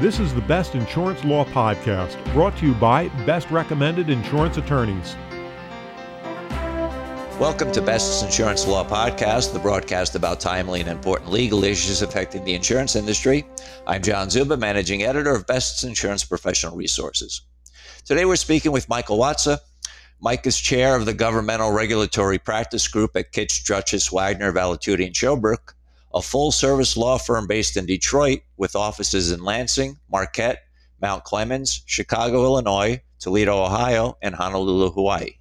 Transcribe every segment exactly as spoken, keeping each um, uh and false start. This is the Best Insurance Law Podcast, brought to you by Best Recommended Insurance Attorneys. Welcome to Best's Insurance Law Podcast, the broadcast about timely and important legal issues affecting the insurance industry. I'm John Zuba, managing editor of Best's Insurance Professional Resources. Today we're speaking with Michael Watza. Mike is chair of the Governmental Regulatory Practice Group at Kitch, Drutchas, Wagner, Valitutti, and Sherbrook, a full-service law firm based in Detroit with offices in Lansing, Marquette, Mount Clemens, Chicago, Illinois, Toledo, Ohio, and Honolulu, Hawaii.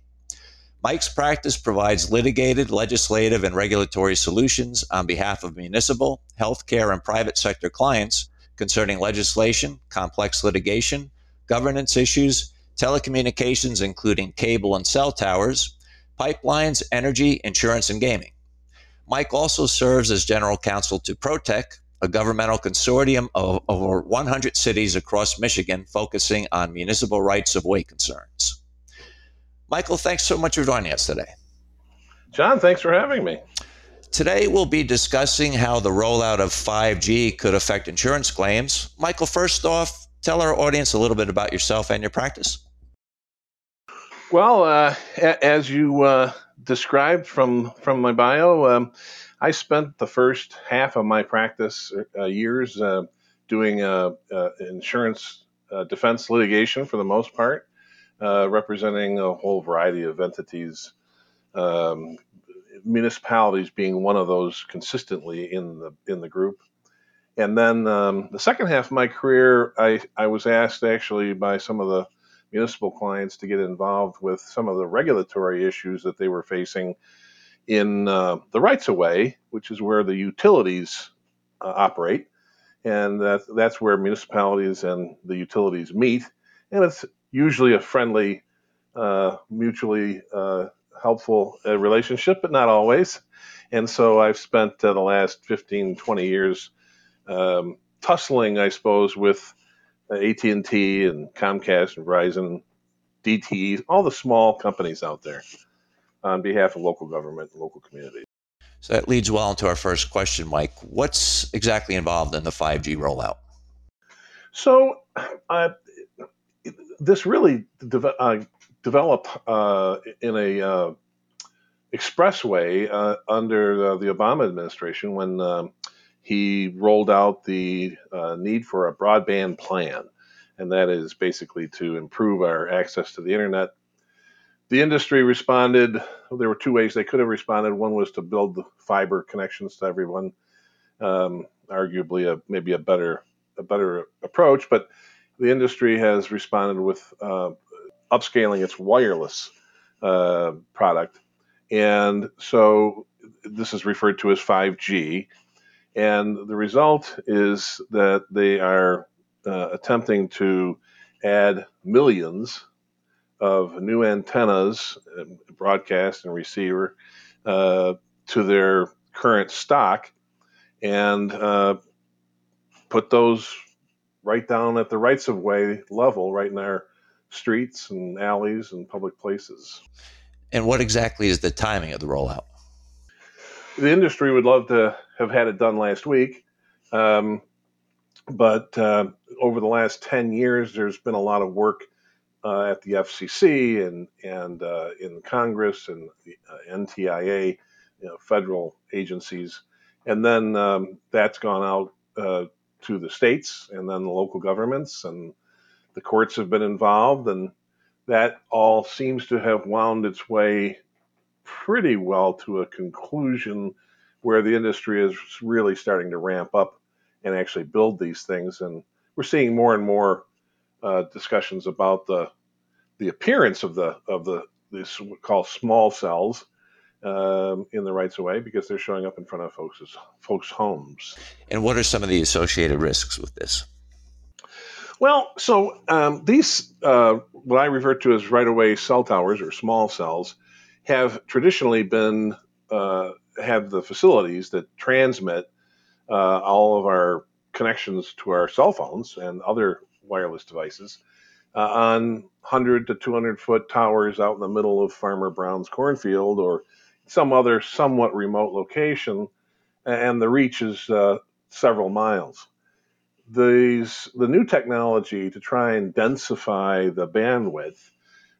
Mike's practice provides litigated, legislative, and regulatory solutions on behalf of municipal, healthcare, and private sector clients concerning legislation, complex litigation, governance issues, telecommunications including cable and cell towers, pipelines, energy, insurance, and gaming. Mike also serves as general counsel to ProTech, a governmental consortium of over one hundred cities across Michigan focusing on municipal rights of way concerns. Michael, thanks so much for joining us today. John, thanks for having me. Today we'll be discussing how the rollout of five G could affect insurance claims. Michael, first off, tell our audience a little bit about yourself and your practice. Well, uh, a- as you uh, described from, from my bio, um, I spent the first half of my practice uh, years uh, doing uh, uh, insurance uh, defense litigation for the most part, uh, representing a whole variety of entities, um, municipalities being one of those consistently in the in the group. And then um, the second half of my career, I, I was asked actually by some of the municipal clients to get involved with some of the regulatory issues that they were facing in uh, the rights of way, which is where the utilities uh, operate. And that, that's where municipalities and the utilities meet. And it's usually a friendly, uh, mutually uh, helpful uh, relationship, but not always. And so I've spent uh, the last fifteen, twenty years Um, tussling, I suppose, with uh, A T and T and Comcast and Verizon, D T E, all the small companies out there on behalf of local government and local communities. So that leads well into our first question, Mike. What's exactly involved in the five G rollout? So uh, this really de- uh, developed uh, in a uh, expressway uh, under uh, the Obama administration when um, he rolled out the uh, need for a broadband plan, and that is basically to improve our access to the internet. The industry responded. There were two ways they could have responded. One was to build fiber connections to everyone, um, arguably a, maybe a better a better approach, but the industry has responded with uh, upscaling its wireless uh, product. And so this is referred to as five G. And the result is that they are uh, attempting to add millions of new antennas, broadcast and receiver, uh, to their current stock and uh, put those right down at the rights-of-way level, right in our streets and alleys and public places. And what exactly is the timing of the rollout? The industry would love to have had it done last week, um, but uh, over the last ten years, there's been a lot of work uh, at the F C C and and uh, in Congress and the uh, N T I A, you know, federal agencies, and then um, that's gone out uh, to the states and then the local governments, and the courts have been involved, and that all seems to have wound its way pretty well to a conclusion where the industry is really starting to ramp up and actually build these things. And we're seeing more and more uh, discussions about the the appearance of the of the this we call small cells um, in the rights of way because they're showing up in front of folks' folks' homes. And what are some of the associated risks with this? Well, so um, these uh, what I refer to as right of way cell towers or small cells have traditionally been, uh, have the facilities that transmit uh, all of our connections to our cell phones and other wireless devices uh, on one hundred to two hundred foot towers out in the middle of Farmer Brown's cornfield or some other somewhat remote location, and the reach is uh, several miles. these the new technology to try and densify the bandwidth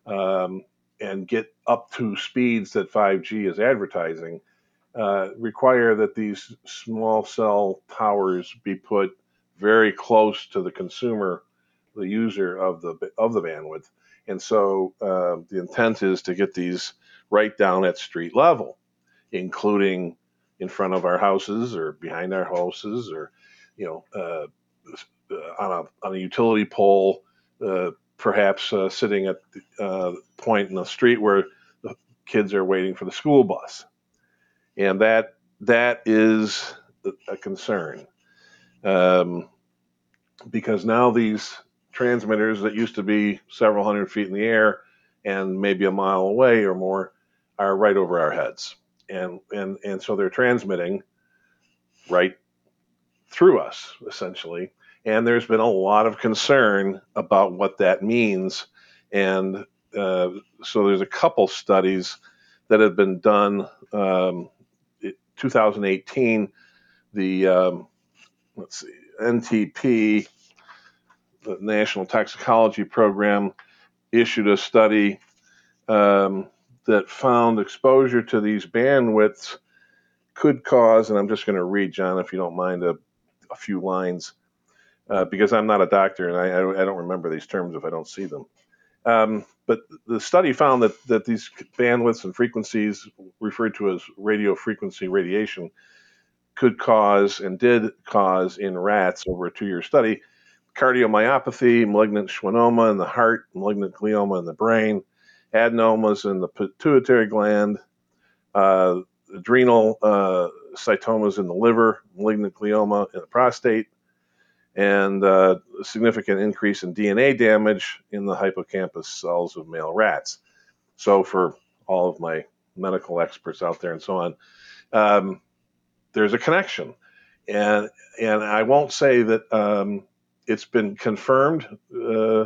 um, and get up to speeds that five G is advertising uh, require that these small cell towers be put very close to the consumer, the user of the of the bandwidth. And so uh, the intent is to get these right down at street level, including in front of our houses or behind our houses or, you know, uh, on a on a utility pole, uh, perhaps uh, sitting at the uh, point in the street where the kids are waiting for the school bus. And that that is a concern um, because now these transmitters that used to be several hundred feet in the air and maybe a mile away or more are right over our heads. And and and so they're transmitting right through us, essentially. And there's been a lot of concern about what that means. And uh, so there's a couple studies that have been done. Um, twenty eighteen, the, um, let's see, N T P, the National Toxicology Program, issued a study um, that found exposure to these bandwidths could cause, and I'm just going to read, John, if you don't mind, a, a few lines, uh, because I'm not a doctor and I, I don't remember these terms if I don't see them. Um, but the study found that, that these bandwidths and frequencies, referred to as radiofrequency radiation, could cause and did cause in rats over a two-year study cardiomyopathy, malignant schwannoma in the heart, malignant glioma in the brain, adenomas in the pituitary gland, uh, adrenal uh, cytomas in the liver, malignant glioma in the prostate, and uh, a significant increase in D N A damage in the hippocampus cells of male rats. So for all of my medical experts out there and so on, um, there's a connection. And and I won't say that um, it's been confirmed, uh,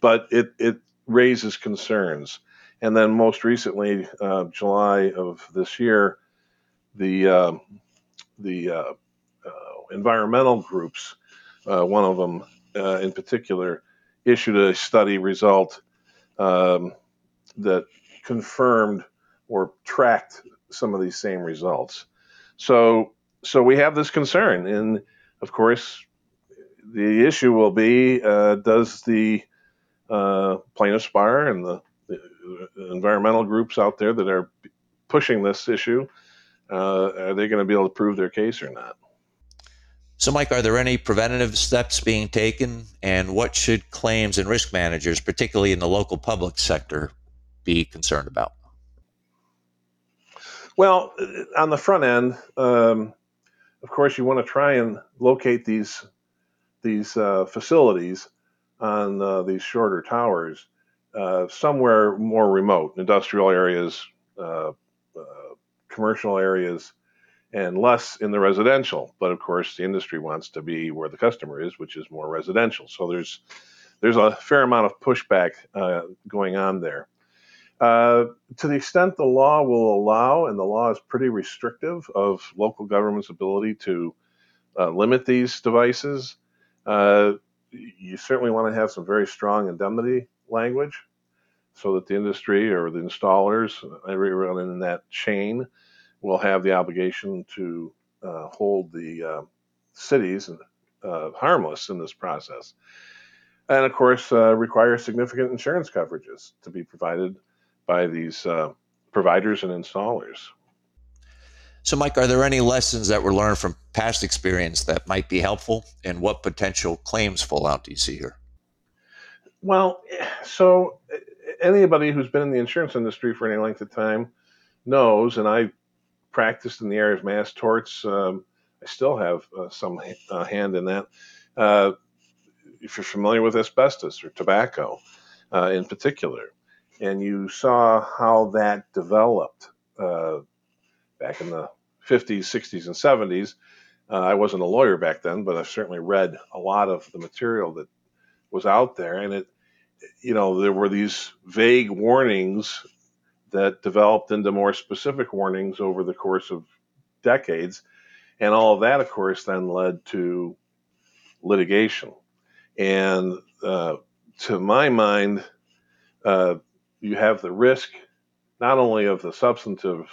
but it it raises concerns. And then most recently, uh, July of this year, the uh, the uh, uh, environmental groups, uh, one of them uh, in particular, issued a study result um, that confirmed or tracked some of these same results. So so we have this concern, and of course, the issue will be: uh, does the uh, plaintiff's bar and the environmental groups out there that are pushing this issue, uh, are they going to be able to prove their case or not? So, Mike, are there any preventative steps being taken, and what should claims and risk managers, particularly in the local public sector, be concerned about? Well, on the front end, um, of course, you want to try and locate these these uh, facilities on uh, these shorter towers Uh, somewhere more remote, industrial areas, uh, uh, commercial areas, and less in the residential. But of course, the industry wants to be where the customer is, which is more residential. So there's there's a fair amount of pushback uh, going on there. Uh, to the extent the law will allow, and the law is pretty restrictive of local government's ability to uh, limit these devices, uh, you certainly want to have some very strong indemnity language, so that the industry or the installers, everyone in that chain, will have the obligation to uh, hold the uh, cities uh, harmless in this process. And of course, uh, require significant insurance coverages to be provided by these uh, providers and installers. So, Mike, are there any lessons that were learned from past experience that might be helpful? And what potential claims fallout do you see here? Well, so anybody who's been in the insurance industry for any length of time knows, and I practiced in the area of mass torts. Um, I still have uh, some uh, hand in that. Uh, if you're familiar with asbestos or tobacco uh, in particular, and you saw how that developed uh, back in the fifties, sixties, and seventies. Uh, I wasn't a lawyer back then, but I've certainly read a lot of the material that was out there, and it, you know, there were these vague warnings that developed into more specific warnings over the course of decades, and all of that, of course, then led to litigation. And uh, to my mind, uh, you have the risk not only of the substantive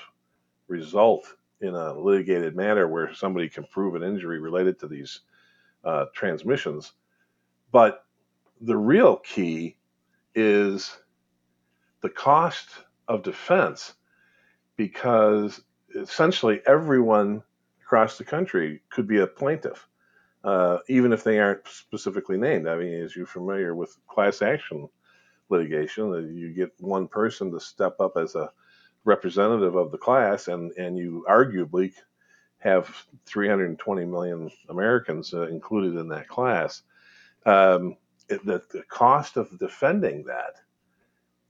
result in a litigated matter where somebody can prove an injury related to these uh, transmissions, but the real key is the cost of defense, because essentially everyone across the country could be a plaintiff, uh, even if they aren't specifically named. I mean, as you're familiar with class action litigation, you get one person to step up as a representative of the class, and, and you arguably have three hundred twenty million Americans uh, included in that class. Um, it, the, the cost of defending that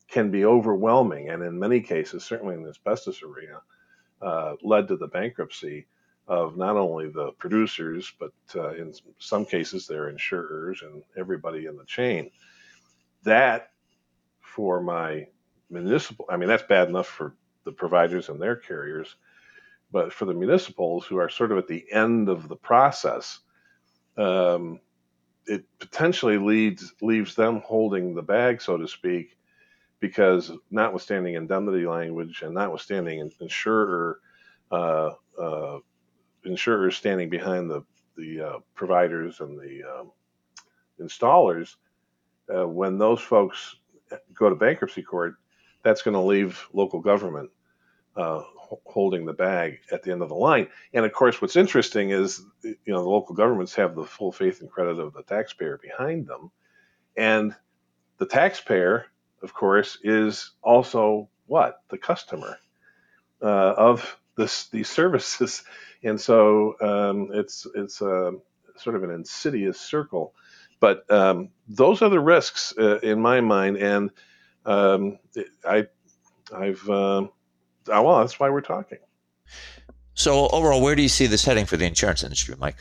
can be overwhelming, and in many cases, certainly in the asbestos arena, uh, led to the bankruptcy of not only the producers, but uh, in some cases, their insurers and everybody in the chain. That, for my municipal, I mean, that's bad enough for the providers and their carriers, but for the municipals who are sort of at the end of the process, um, it potentially leads leaves them holding the bag, so to speak, because notwithstanding indemnity language and notwithstanding insurer uh, uh, insurers standing behind the the uh, providers and the um, installers, uh, when those folks go to bankruptcy court, that's going to leave local government uh, holding the bag at the end of the line. And of course, what's interesting is, you know, the local governments have the full faith and credit of the taxpayer behind them, and the taxpayer, of course, is also what? The customer uh, of this, these services. And so um, it's it's a, sort of an insidious circle. But um, those are the risks uh, in my mind. And um, I, I've, uh, well, that's why we're talking. So overall, where do you see this heading for the insurance industry, Mike?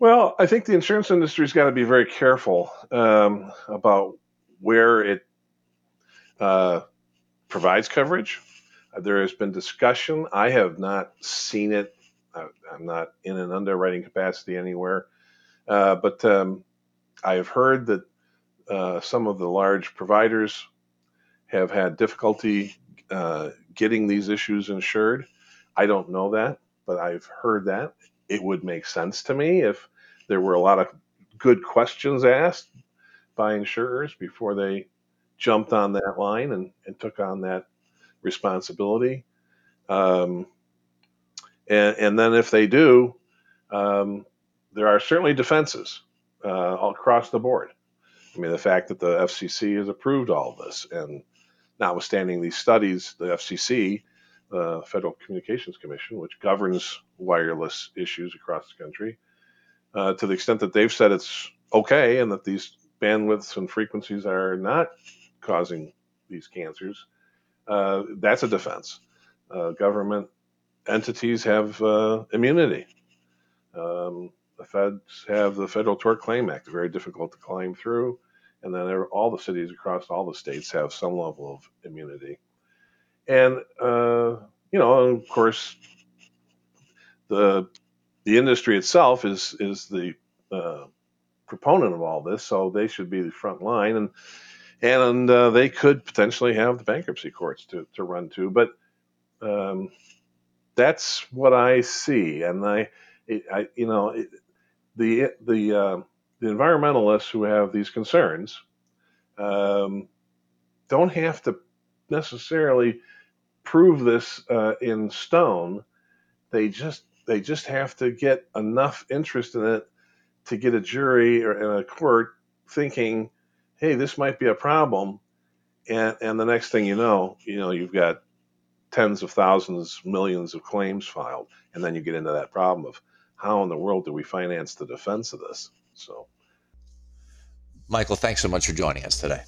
Well, I think the insurance industry's got to be very careful um, about where it uh, provides coverage. There has been discussion. I have not seen it. I, I'm not in an underwriting capacity anywhere. Uh, but um, I have heard that uh, some of the large providers have had difficulty uh, getting these issues insured. I don't know that, but I've heard that. It would make sense to me if there were a lot of good questions asked by insurers before they jumped on that line and, and took on that responsibility. Um, and, and then if they do, um, there are certainly defenses uh, all across the board. I mean, the fact that the F C C has approved all this, and notwithstanding these studies, the F C C, the Federal Communications Commission, which governs wireless issues across the country, uh, to the extent that they've said it's okay and that these bandwidths and frequencies are not causing these cancers, uh, that's a defense. Uh, government entities have uh, immunity. Um, the feds have the Federal Tort Claim Act, very difficult to climb through. And then there, all the cities across all the states have some level of immunity. And, uh, you know, of course, the the industry itself is, is the... Uh, proponent of all this, so they should be the front line, and and uh, they could potentially have the bankruptcy courts to, to run to, but um, that's what I see. And I, it, I you know, it, the the uh, the environmentalists who have these concerns um, don't have to necessarily prove this uh, in stone. They just they just have to get enough interest in it to get a jury or a court thinking, hey, this might be a problem, and and the next thing you know, you know, you've got tens of thousands, millions of claims filed, and then you get into that problem of how in the world do we finance the defense of this? So, Michael, thanks so much for joining us today.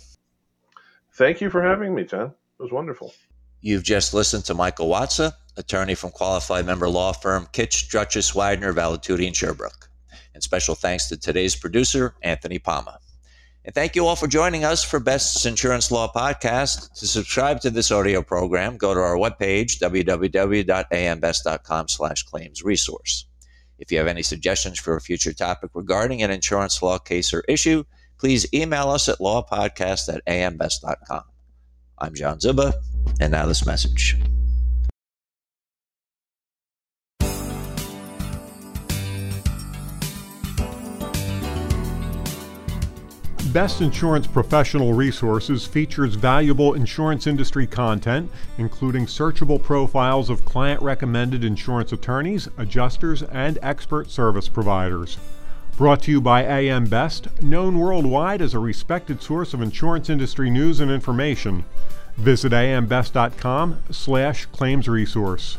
Thank you for having me, John. It was wonderful. You've just listened to Michael Watza, attorney from qualified member law firm Kitch, Drutchas, Wagner, Valitutti, and Sherbrook. And special thanks to today's producer, Anthony Pama. And thank you all for joining us for Best's Insurance Law Podcast. To subscribe to this audio program, go to our webpage, w w w dot a m best dot com slash claims resource. If you have any suggestions for a future topic regarding an insurance law case or issue, please email us at lawpodcast at a m best dot com. I'm John Zuba, and now this message. Best Insurance Professional Resources features valuable insurance industry content, including searchable profiles of client-recommended insurance attorneys, adjusters, and expert service providers. Brought to you by A M Best, known worldwide as a respected source of insurance industry news and information. Visit a m best dot com slash claims resource.